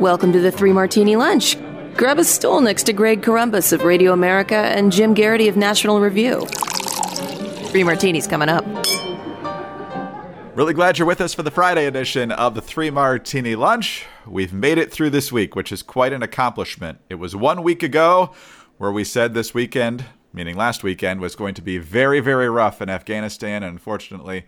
Welcome to the Three Martini Lunch. Grab a stool next to Greg Corombos of Radio America and Jim Garrity of National Review. Three Martinis coming up. Really glad you're with us for the Friday edition of the Three Martini Lunch. We've made it through this week, which is quite an accomplishment. It was 1 week ago where we said this weekend, meaning last weekend, was going to be very, very rough in Afghanistan. And unfortunately,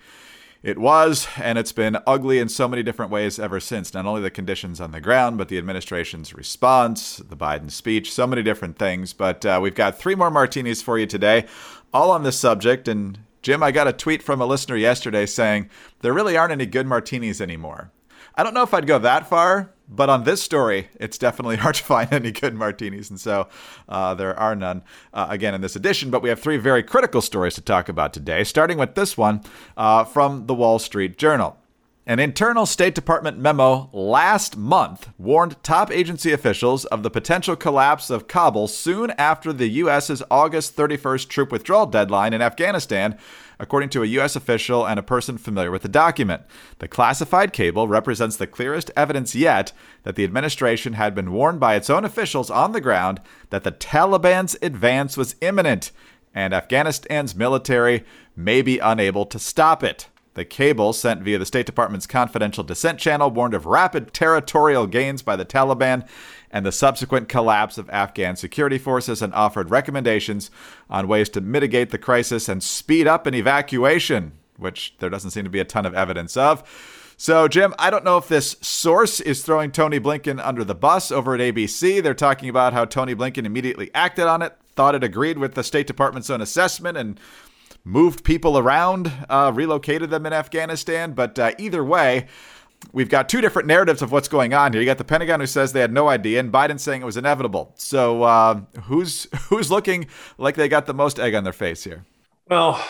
it was, and it's been ugly in so many different ways ever since. Not only the conditions on the ground, but the administration's response, the Biden speech, so many different things. But we've got three more martinis for you today, all on this subject. And Jim, I got a tweet from a listener yesterday saying, there really aren't any good martinis anymore. I don't know if I'd go that far, but on this story, it's definitely hard to find any good martinis. And so there are none, again, in this edition. But we have three very critical stories to talk about today, starting with this one from the Wall Street Journal. An internal State Department memo last month warned top agency officials of the potential collapse of Kabul soon after the U.S.'s August 31st troop withdrawal deadline in Afghanistan, according to a U.S. official and a person familiar with the document. The classified cable represents the clearest evidence yet that the administration had been warned by its own officials on the ground that the Taliban's advance was imminent and Afghanistan's military may be unable to stop it. The cable, sent via the State Department's confidential dissent channel, warned of rapid territorial gains by the Taliban and the subsequent collapse of Afghan security forces and offered recommendations on ways to mitigate the crisis and speed up an evacuation, which there doesn't seem to be a ton of evidence of. So, Jim, I don't know if this source is throwing Tony Blinken under the bus over at ABC. They're talking about how Tony Blinken immediately acted on it, thought it agreed with the State Department's own assessment, and moved people around, relocated them in Afghanistan. But either way, we've got two different narratives of what's going on here. You got the Pentagon who says they had no idea and Biden saying it was inevitable. So who's looking like they got the most egg on their face here? Well,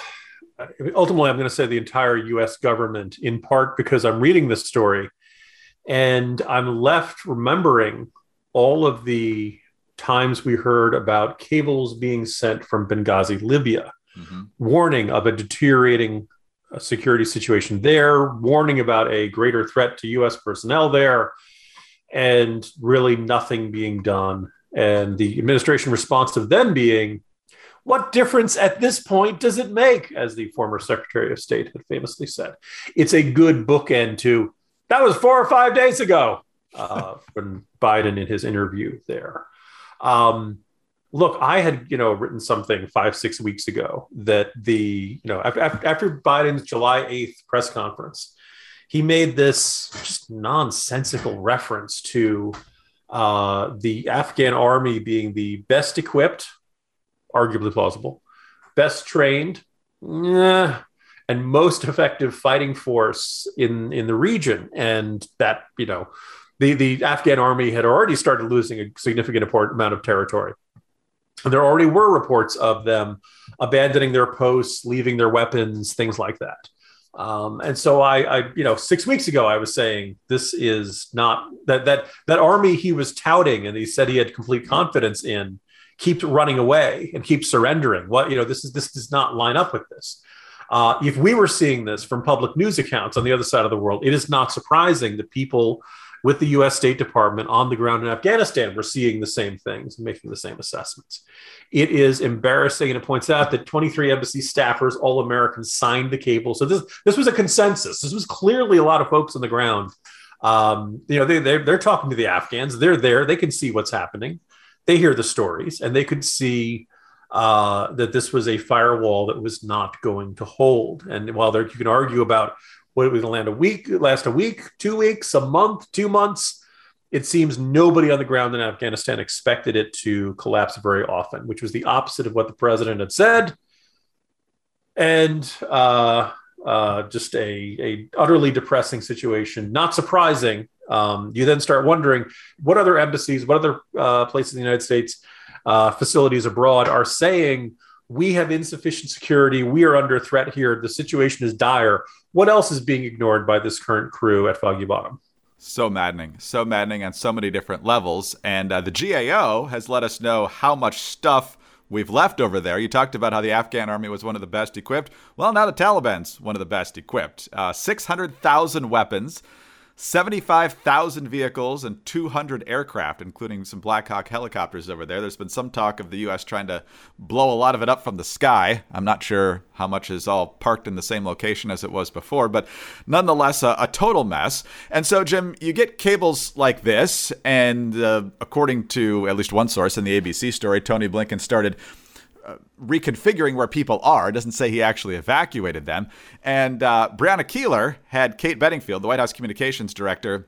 ultimately, I'm going to say the entire U.S. government, in part because I'm reading this story and I'm left remembering all of the times we heard about cables being sent from Benghazi, Libya. Mm-hmm. Warning of a deteriorating security situation there, warning about a greater threat to U.S. personnel there, and really nothing being done. And the administration response to them being, what difference at this point does it make? As the former Secretary of State had famously said. It's a good bookend to, that was 4 or 5 days ago, from Biden in his interview there. Look, I had, written something 5-6 weeks ago that after Biden's July 8th press conference, he made this just nonsensical reference to the Afghan army being the best equipped, arguably plausible, best trained, and most effective fighting force in the region. And that, the Afghan army had already started losing a significant amount of territory. There already were reports of them abandoning their posts, leaving their weapons, things like that. And so I 6 weeks ago, I was saying this is not that army he was touting and he said he had complete confidence in keeps running away and keeps surrendering. This does not line up with this. If we were seeing this from public news accounts on the other side of the world, it is not surprising that people with the U.S. State Department on the ground in Afghanistan, we're seeing the same things and making the same assessments. It is embarrassing, and it points out that 23 embassy staffers, all Americans, signed the cable. So this was a consensus. This was clearly a lot of folks on the ground. They're talking to the Afghans. They're there. They can see what's happening. They hear the stories, and they could see that this was a firewall that was not going to hold. And while you can argue about what it was going to last a week, 2 weeks, a month, 2 months. It seems nobody on the ground in Afghanistan expected it to collapse very often, which was the opposite of what the president had said. And just a utterly depressing situation, not surprising. You then start wondering what other embassies, what other places in the United States, facilities abroad are saying, we have insufficient security. We are under threat here. The situation is dire. What else is being ignored by this current crew at Foggy Bottom? So maddening on so many different levels. And the GAO has let us know how much stuff we've left over there. You talked about how the Afghan army was one of the best equipped. Well, now the Taliban's one of the best equipped. 600,000 weapons. 75,000 vehicles and 200 aircraft, including some Black Hawk helicopters over there. There's been some talk of the U.S. trying to blow a lot of it up from the sky. I'm not sure how much is all parked in the same location as it was before, but nonetheless, a total mess. And so, Jim, you get cables like this, and according to at least one source in the ABC story, Tony Blinken started reconfiguring where people are. It doesn't say he actually evacuated them. And Brianna Keilar had Kate Bedingfield, the White House communications director,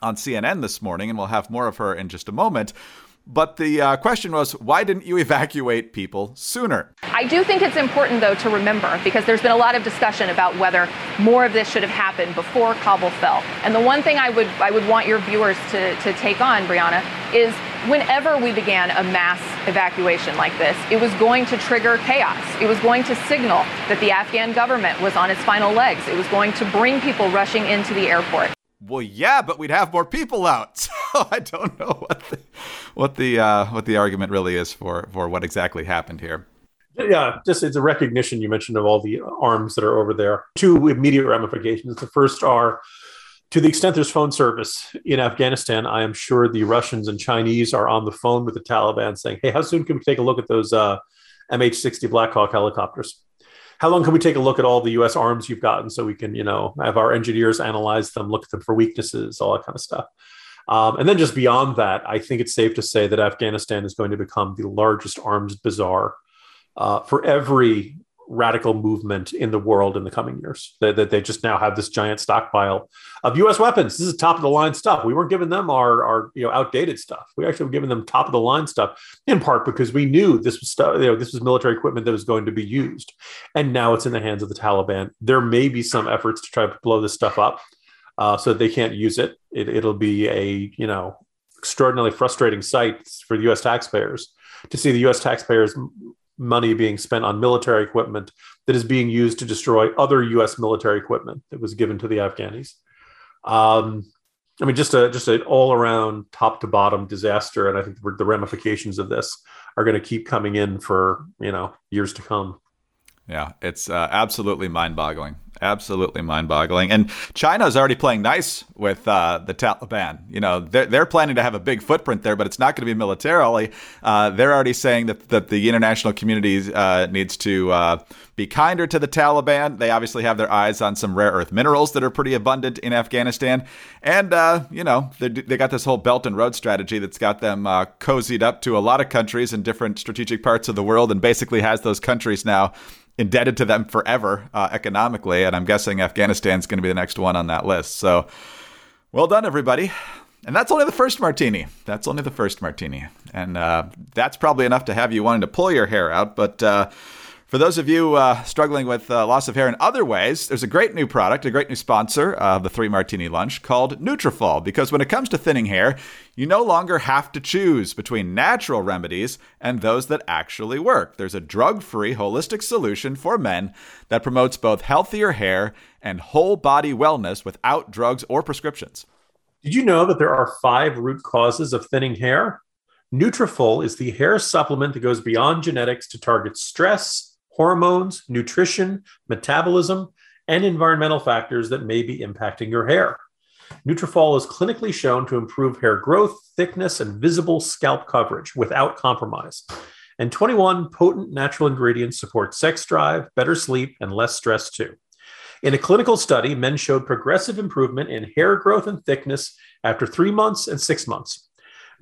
on CNN this morning, and we'll have more of her in just a moment. But the question was, why didn't you evacuate people sooner? I do think it's important, though, to remember, because there's been a lot of discussion about whether more of this should have happened before Kabul fell. And the one thing I would want your viewers to take on, Brianna, is whenever we began a mass evacuation like this, it was going to trigger chaos. It was going to signal that the Afghan government was on its final legs. It was going to bring people rushing into the airport. Well, yeah, but we'd have more people out. So I don't know what the argument really is for what exactly happened here. Yeah, just it's a recognition you mentioned of all the arms that are over there. Two immediate ramifications. The first are, to the extent there's phone service in Afghanistan, I am sure the Russians and Chinese are on the phone with the Taliban saying, hey, how soon can we take a look at those MH-60 Black Hawk helicopters? How long can we take a look at all the U.S. arms you've gotten so we can, have our engineers analyze them, look at them for weaknesses, all that kind of stuff. And then just beyond that, I think it's safe to say that Afghanistan is going to become the largest arms bazaar for every radical movement in the world in the coming years, that they just now have this giant stockpile of U.S. weapons. This is top of the line stuff. We weren't giving them our outdated stuff. We actually were giving them top of the line stuff, in part because we knew this was stuff, this was military equipment that was going to be used. And now it's in the hands of the Taliban. There may be some efforts to try to blow this stuff up so that they can't use it. It'll be a, extraordinarily frustrating sight for the U.S. taxpayers to see the U.S. taxpayers money being spent on military equipment that is being used to destroy other U.S. military equipment that was given to the Afghanis. Just an all-around top-to-bottom disaster, and I think the ramifications of this are going to keep coming in for years to come. Yeah, it's absolutely mind-boggling. Absolutely mind-boggling. And China is already playing nice with the Taliban. They're planning to have a big footprint there, but it's not going to be militarily. They're already saying that the international community needs to be kinder to the Taliban. They obviously have their eyes on some rare earth minerals that are pretty abundant in Afghanistan. And, they got this whole Belt and Road strategy that's got them cozied up to a lot of countries in different strategic parts of the world, and basically has those countries now indebted to them forever economically. And I'm guessing Afghanistan's going to be the next one on that list. So well done, everybody. And that's only the first martini. And that's probably enough to have you wanting to pull your hair out. But for those of you struggling with loss of hair in other ways, there's a great new product, a great new sponsor of the Three Martini Lunch called Nutrafol. Because when it comes to thinning hair, you no longer have to choose between natural remedies and those that actually work. There's a drug-free holistic solution for men that promotes both healthier hair and whole body wellness without drugs or prescriptions. Did you know that there are 5 root causes of thinning hair? Nutrafol is the hair supplement that goes beyond genetics to target stress, hormones, nutrition, metabolism, and environmental factors that may be impacting your hair. Nutrafol is clinically shown to improve hair growth, thickness, and visible scalp coverage without compromise. And 21 potent natural ingredients support sex drive, better sleep, and less stress too. In a clinical study, men showed progressive improvement in hair growth and thickness after 3 months and 6 months.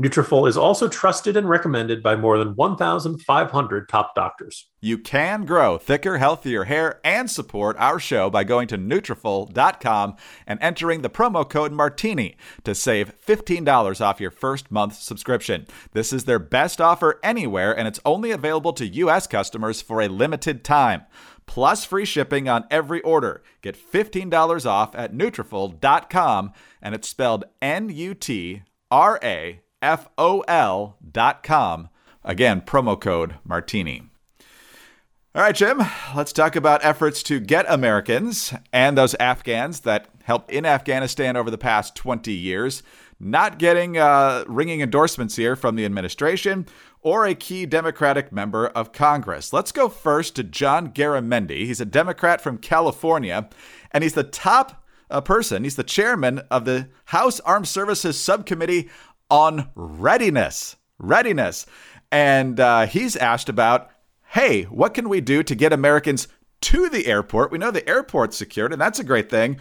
Nutrafol is also trusted and recommended by more than 1,500 top doctors. You can grow thicker, healthier hair and support our show by going to Nutrafol.com and entering the promo code MARTINI to save $15 off your first month's subscription. This is their best offer anywhere, and it's only available to U.S. customers for a limited time. Plus free shipping on every order. Get $15 off at Nutrafol.com, and it's spelled Nutrafol.com. F-O-L.com. Again, promo code Martini. All right, Jim, let's talk about efforts to get Americans and those Afghans that helped in Afghanistan over the past 20 years, not getting ringing endorsements here from the administration or a key Democratic member of Congress. Let's go first to John Garamendi. He's a Democrat from California, and he's the top person. He's the chairman of the House Armed Services Subcommittee on Readiness. And he's asked about, hey, what can we do to get Americans to the airport? We know the airport's secured, and that's a great thing,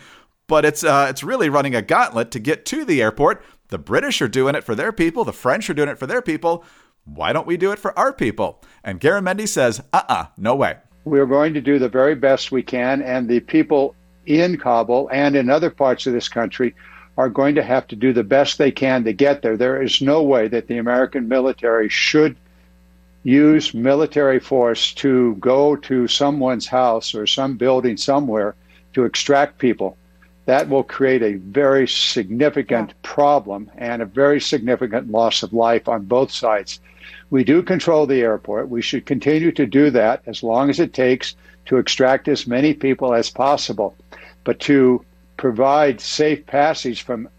but it's really running a gauntlet to get to the airport. The British are doing it for their people. The French are doing it for their people. Why don't we do it for our people? And Garamendi says, no way. We're going to do the very best we can, and the people in Kabul and in other parts of this country are going to have to do the best they can to get there. There is no way that the American military should use military force to go to someone's house or some building somewhere to extract people. That will create a very significant problem and a very significant loss of life on both sides. We do control the airport. We should continue to do that as long as it takes to extract as many people as possible. But to provide safe passage from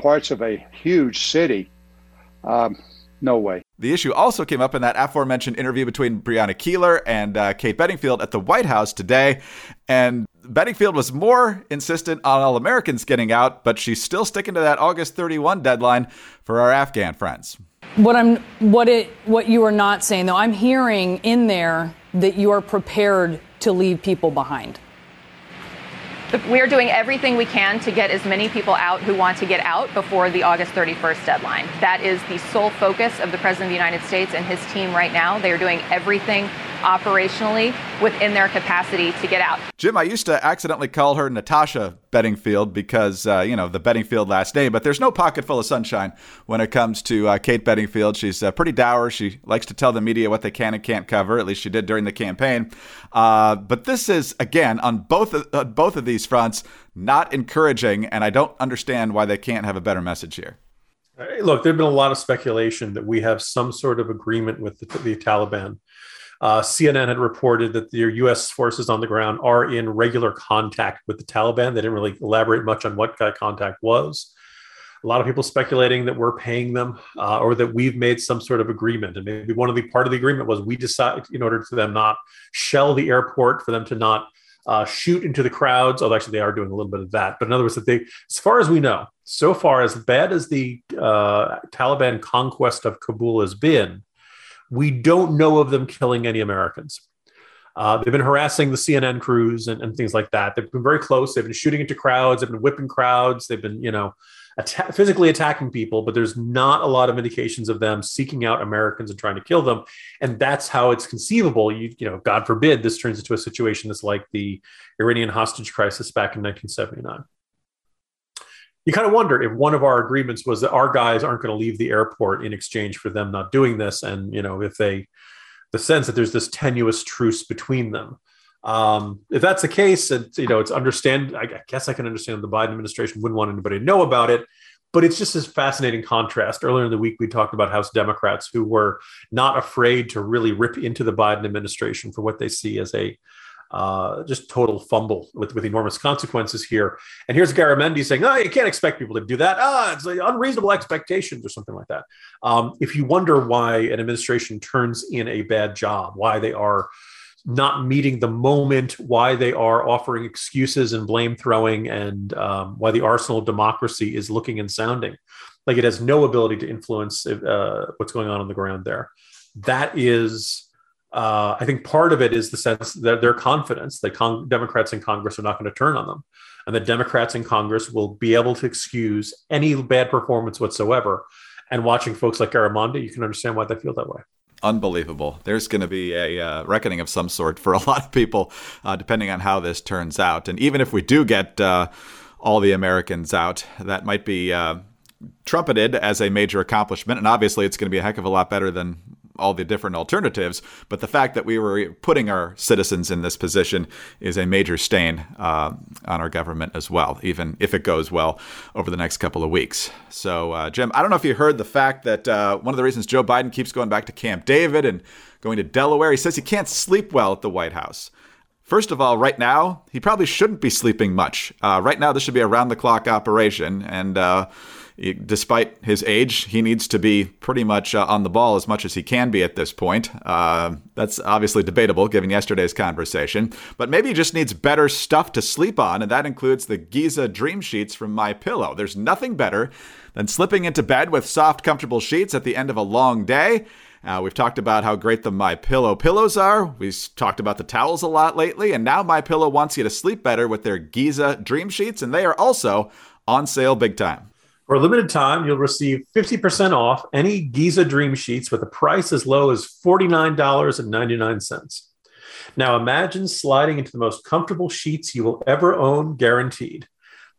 parts of a huge city, no way. The issue also came up in that aforementioned interview between Brianna Keilar and Kate Bedingfield at the White House today. And Bedingfield was more insistent on all Americans getting out, but she's still sticking to that August 31 deadline for our Afghan friends. What you are not saying, though, I'm hearing in there that you are prepared to leave people behind. We are doing everything we can to get as many people out who want to get out before the August 31st deadline. That is the sole focus of the President of the United States and his team right now. They are doing everything operationally within their capacity to get out. Jim, I used to accidentally call her Natasha Bedingfield because, the Bedingfield last name, but there's no pocket full of sunshine when it comes to Kate Bedingfield. She's pretty dour. She likes to tell the media what they can and can't cover. At least she did during the campaign. But this is, again, on both of these fronts, not encouraging, and I don't understand why they can't have a better message here. Hey, look, there's been a lot of speculation that we have some sort of agreement with the Taliban. CNN had reported that the U.S. forces on the ground are in regular contact with the Taliban. They didn't really elaborate much on what that contact was. A lot of people speculating that we're paying them or that we've made some sort of agreement. And maybe part of the agreement was we decide in order for them not shell the airport, for them to not shoot into the crowds, although actually they are doing a little bit of that. But in other words, that they, as far as we know, so far, as bad as the Taliban conquest of Kabul has been, we don't know of them killing any Americans. They've been harassing the CNN crews and things like that. They've been very close. They've been shooting into crowds. They've been whipping crowds. They've been, physically attacking people, but there's not a lot of indications of them seeking out Americans and trying to kill them. And that's how it's conceivable. God forbid this turns into a situation that's like the Iranian hostage crisis back in 1979. You kind of wonder if one of our agreements was that our guys aren't going to leave the airport in exchange for them not doing this. And, if the sense that there's this tenuous truce between them. If that's the case, it's understand. I guess I can understand the Biden administration wouldn't want anybody to know about it, but it's just this fascinating contrast. Earlier in the week, we talked about House Democrats who were not afraid to really rip into the Biden administration for what they see as a just total fumble with enormous consequences here. And here's Garamendi saying, you can't expect people to do that. It's like unreasonable expectations or something like that. If you wonder why an administration turns in a bad job, why they are not meeting the moment, why they are offering excuses and blame throwing, and why the arsenal of democracy is looking and sounding like it has no ability to influence what's going on the ground there. That is, I think part of it is the sense that their confidence that Democrats in Congress are not going to turn on them, and that Democrats in Congress will be able to excuse any bad performance whatsoever. And watching folks like Garamendi, you can understand why they feel that way. Unbelievable. There's going to be a reckoning of some sort for a lot of people, depending on how this turns out. And even if we do get all the Americans out, that might be trumpeted as a major accomplishment. And obviously, it's going to be a heck of a lot better than all the different alternatives. But the fact that we were putting our citizens in this position is a major stain on our government as well, even if it goes well over the next couple of weeks. So, Jim, I don't know if you heard the fact that one of the reasons Joe Biden keeps going back to Camp David and going to Delaware, he says he can't sleep well at the White House. First of all, right now, he probably shouldn't be sleeping much. Right now, this should be a round-the-clock operation. And despite his age, he needs to be pretty much on the ball as much as he can be at this point. That's obviously debatable given yesterday's conversation, but maybe he just needs better stuff to sleep on, and that includes the Giza Dream Sheets from MyPillow. There's nothing better than slipping into bed with soft, comfortable sheets at the end of a long day. We've talked about how great the MyPillow pillows are. We've talked about the towels a lot lately, and now MyPillow wants you to sleep better with their Giza Dream Sheets, and they are also on sale big time. For a limited time, you'll receive 50% off any Giza Dream Sheets with a price as low as $49.99. Now imagine sliding into the most comfortable sheets you will ever own, guaranteed.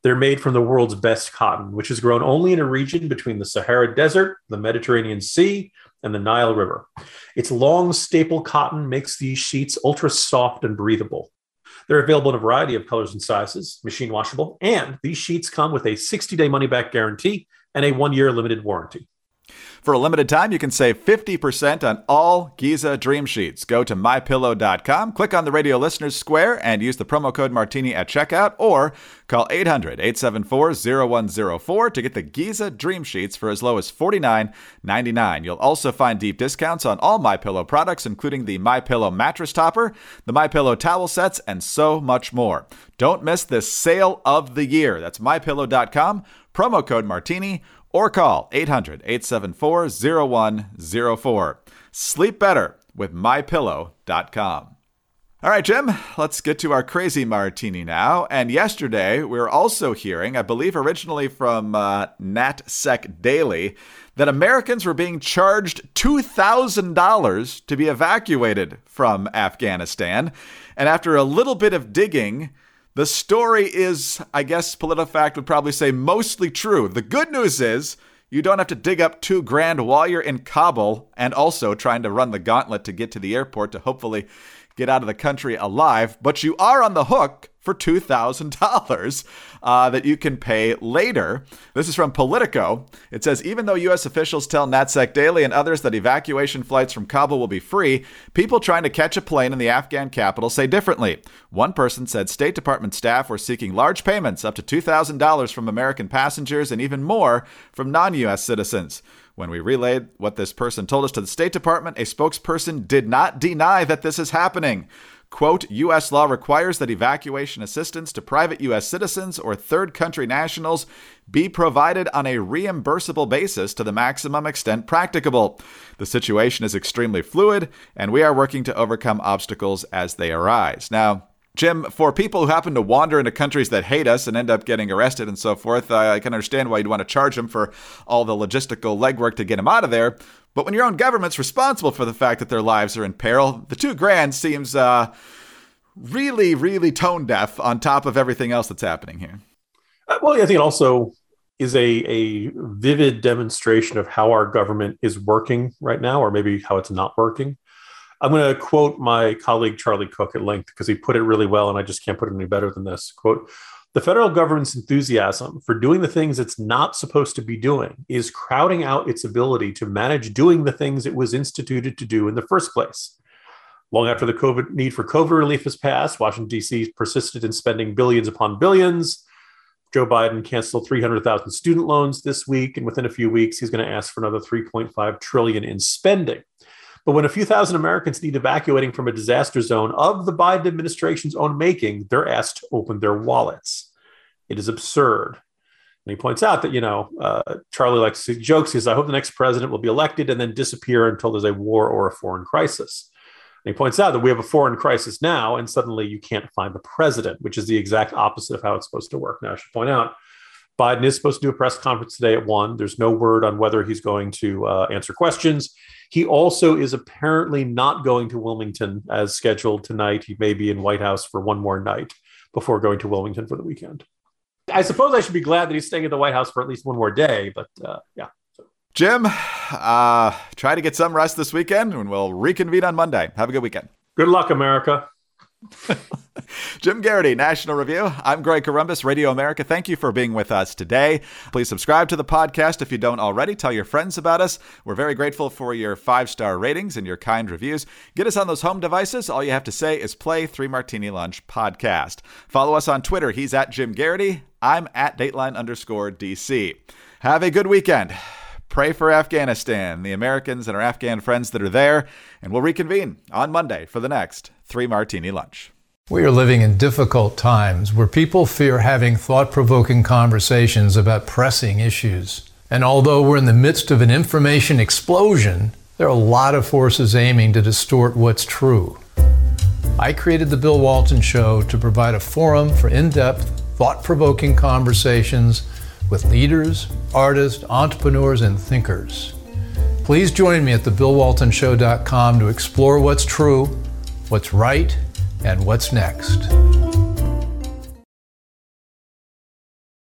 They're made from the world's best cotton, which is grown only in a region between the Sahara Desert, the Mediterranean Sea, and the Nile River. Its long staple cotton makes these sheets ultra soft and breathable. They're available in a variety of colors and sizes, machine washable, and these sheets come with a 60-day money-back guarantee and a 1-year limited warranty. For a limited time, you can save 50% on all Giza Dream Sheets. Go to MyPillow.com, click on the Radio Listeners Square, and use the promo code Martini at checkout, or call 800-874-0104 to get the Giza Dream Sheets for as low as $49.99. You'll also find deep discounts on all MyPillow products, including the MyPillow mattress topper, the MyPillow towel sets, and so much more. Don't miss this sale of the year. That's MyPillow.com, promo code Martini, or call 800-874-0104. Sleep better with MyPillow.com. All right, Jim, let's get to our crazy martini now. And yesterday, we were also hearing, I believe originally from NatSec Daily, that Americans were being charged $2,000 to be evacuated from Afghanistan. And after a little bit of digging, the story is, I guess PolitiFact would probably say, mostly true. The good news is you don't have to dig up $2,000 while you're in Kabul and also trying to run the gauntlet to get to the airport to hopefully get out of the country alive. But you are on the hook for $2,000 that you can pay later. This is from Politico. It says, even though U.S. officials tell NatSec Daily and others that evacuation flights from Kabul will be free, people trying to catch a plane in the Afghan capital say differently. One person said State Department staff were seeking large payments, up to $2,000 from American passengers and even more from non-U.S. citizens. When we relayed what this person told us to the State Department, a spokesperson did not deny that this is happening. Quote, U.S. law requires that evacuation assistance to private U.S. citizens or third country nationals be provided on a reimbursable basis to the maximum extent practicable. The situation is extremely fluid, and we are working to overcome obstacles as they arise. Now, Jim, for people who happen to wander into countries that hate us and end up getting arrested and so forth, I can understand why you'd want to charge them for all the logistical legwork to get them out of there. But when your own government's responsible for the fact that their lives are in peril, the $2,000 seems really, really tone deaf on top of everything else that's happening here. Well, I think it also is a vivid demonstration of how our government is working right now, or maybe how it's not working. I'm going to quote my colleague, Charlie Cook, at length, because he put it really well, and I just can't put it any better than this. Quote, the federal government's enthusiasm for doing the things it's not supposed to be doing is crowding out its ability to manage doing the things it was instituted to do in the first place. Long after the need for COVID relief has passed, Washington, D.C. persisted in spending billions upon billions. Joe Biden canceled 300,000 student loans this week, and within a few weeks, he's going to ask for another $3.5 trillion in spending. But when a few thousand Americans need evacuating from a disaster zone of the Biden administration's own making, they're asked to open their wallets. It is absurd. And he points out that, Charlie likes to joke, he says, I hope the next president will be elected and then disappear until there's a war or a foreign crisis. And he points out that we have a foreign crisis now, and suddenly you can't find the president, which is the exact opposite of how it's supposed to work. Now, I should point out, Biden is supposed to do a press conference today at 1:00. There's no word on whether he's going to answer questions. He also is apparently not going to Wilmington as scheduled tonight. He may be in White House for one more night before going to Wilmington for the weekend. I suppose I should be glad that he's staying at the White House for at least one more day, but yeah. Jim, try to get some rest this weekend, and we'll reconvene on Monday. Have a good weekend. Good luck, America. Jim Garrity, National Review. I'm Greg Corombos, Radio America. Thank you for being with us today. Please subscribe to the podcast if you don't already. Tell your friends about us. We're very grateful for your 5-star ratings and your kind reviews. Get us on those home devices. All you have to say is play Three Martini Lunch podcast. Follow us on Twitter. He's at Jim Garrity. I'm at Dateline_DC. Have a good weekend. Pray for Afghanistan, the Americans and our Afghan friends that are there. And we'll reconvene on Monday for the next Three Martini Lunch. We are living in difficult times where people fear having thought-provoking conversations about pressing issues. And although we're in the midst of an information explosion, there are a lot of forces aiming to distort what's true. I created The Bill Walton Show to provide a forum for in-depth, thought-provoking conversations with leaders, artists, entrepreneurs, and thinkers. Please join me at thebillwaltonshow.com to explore what's true, what's right, and what's next.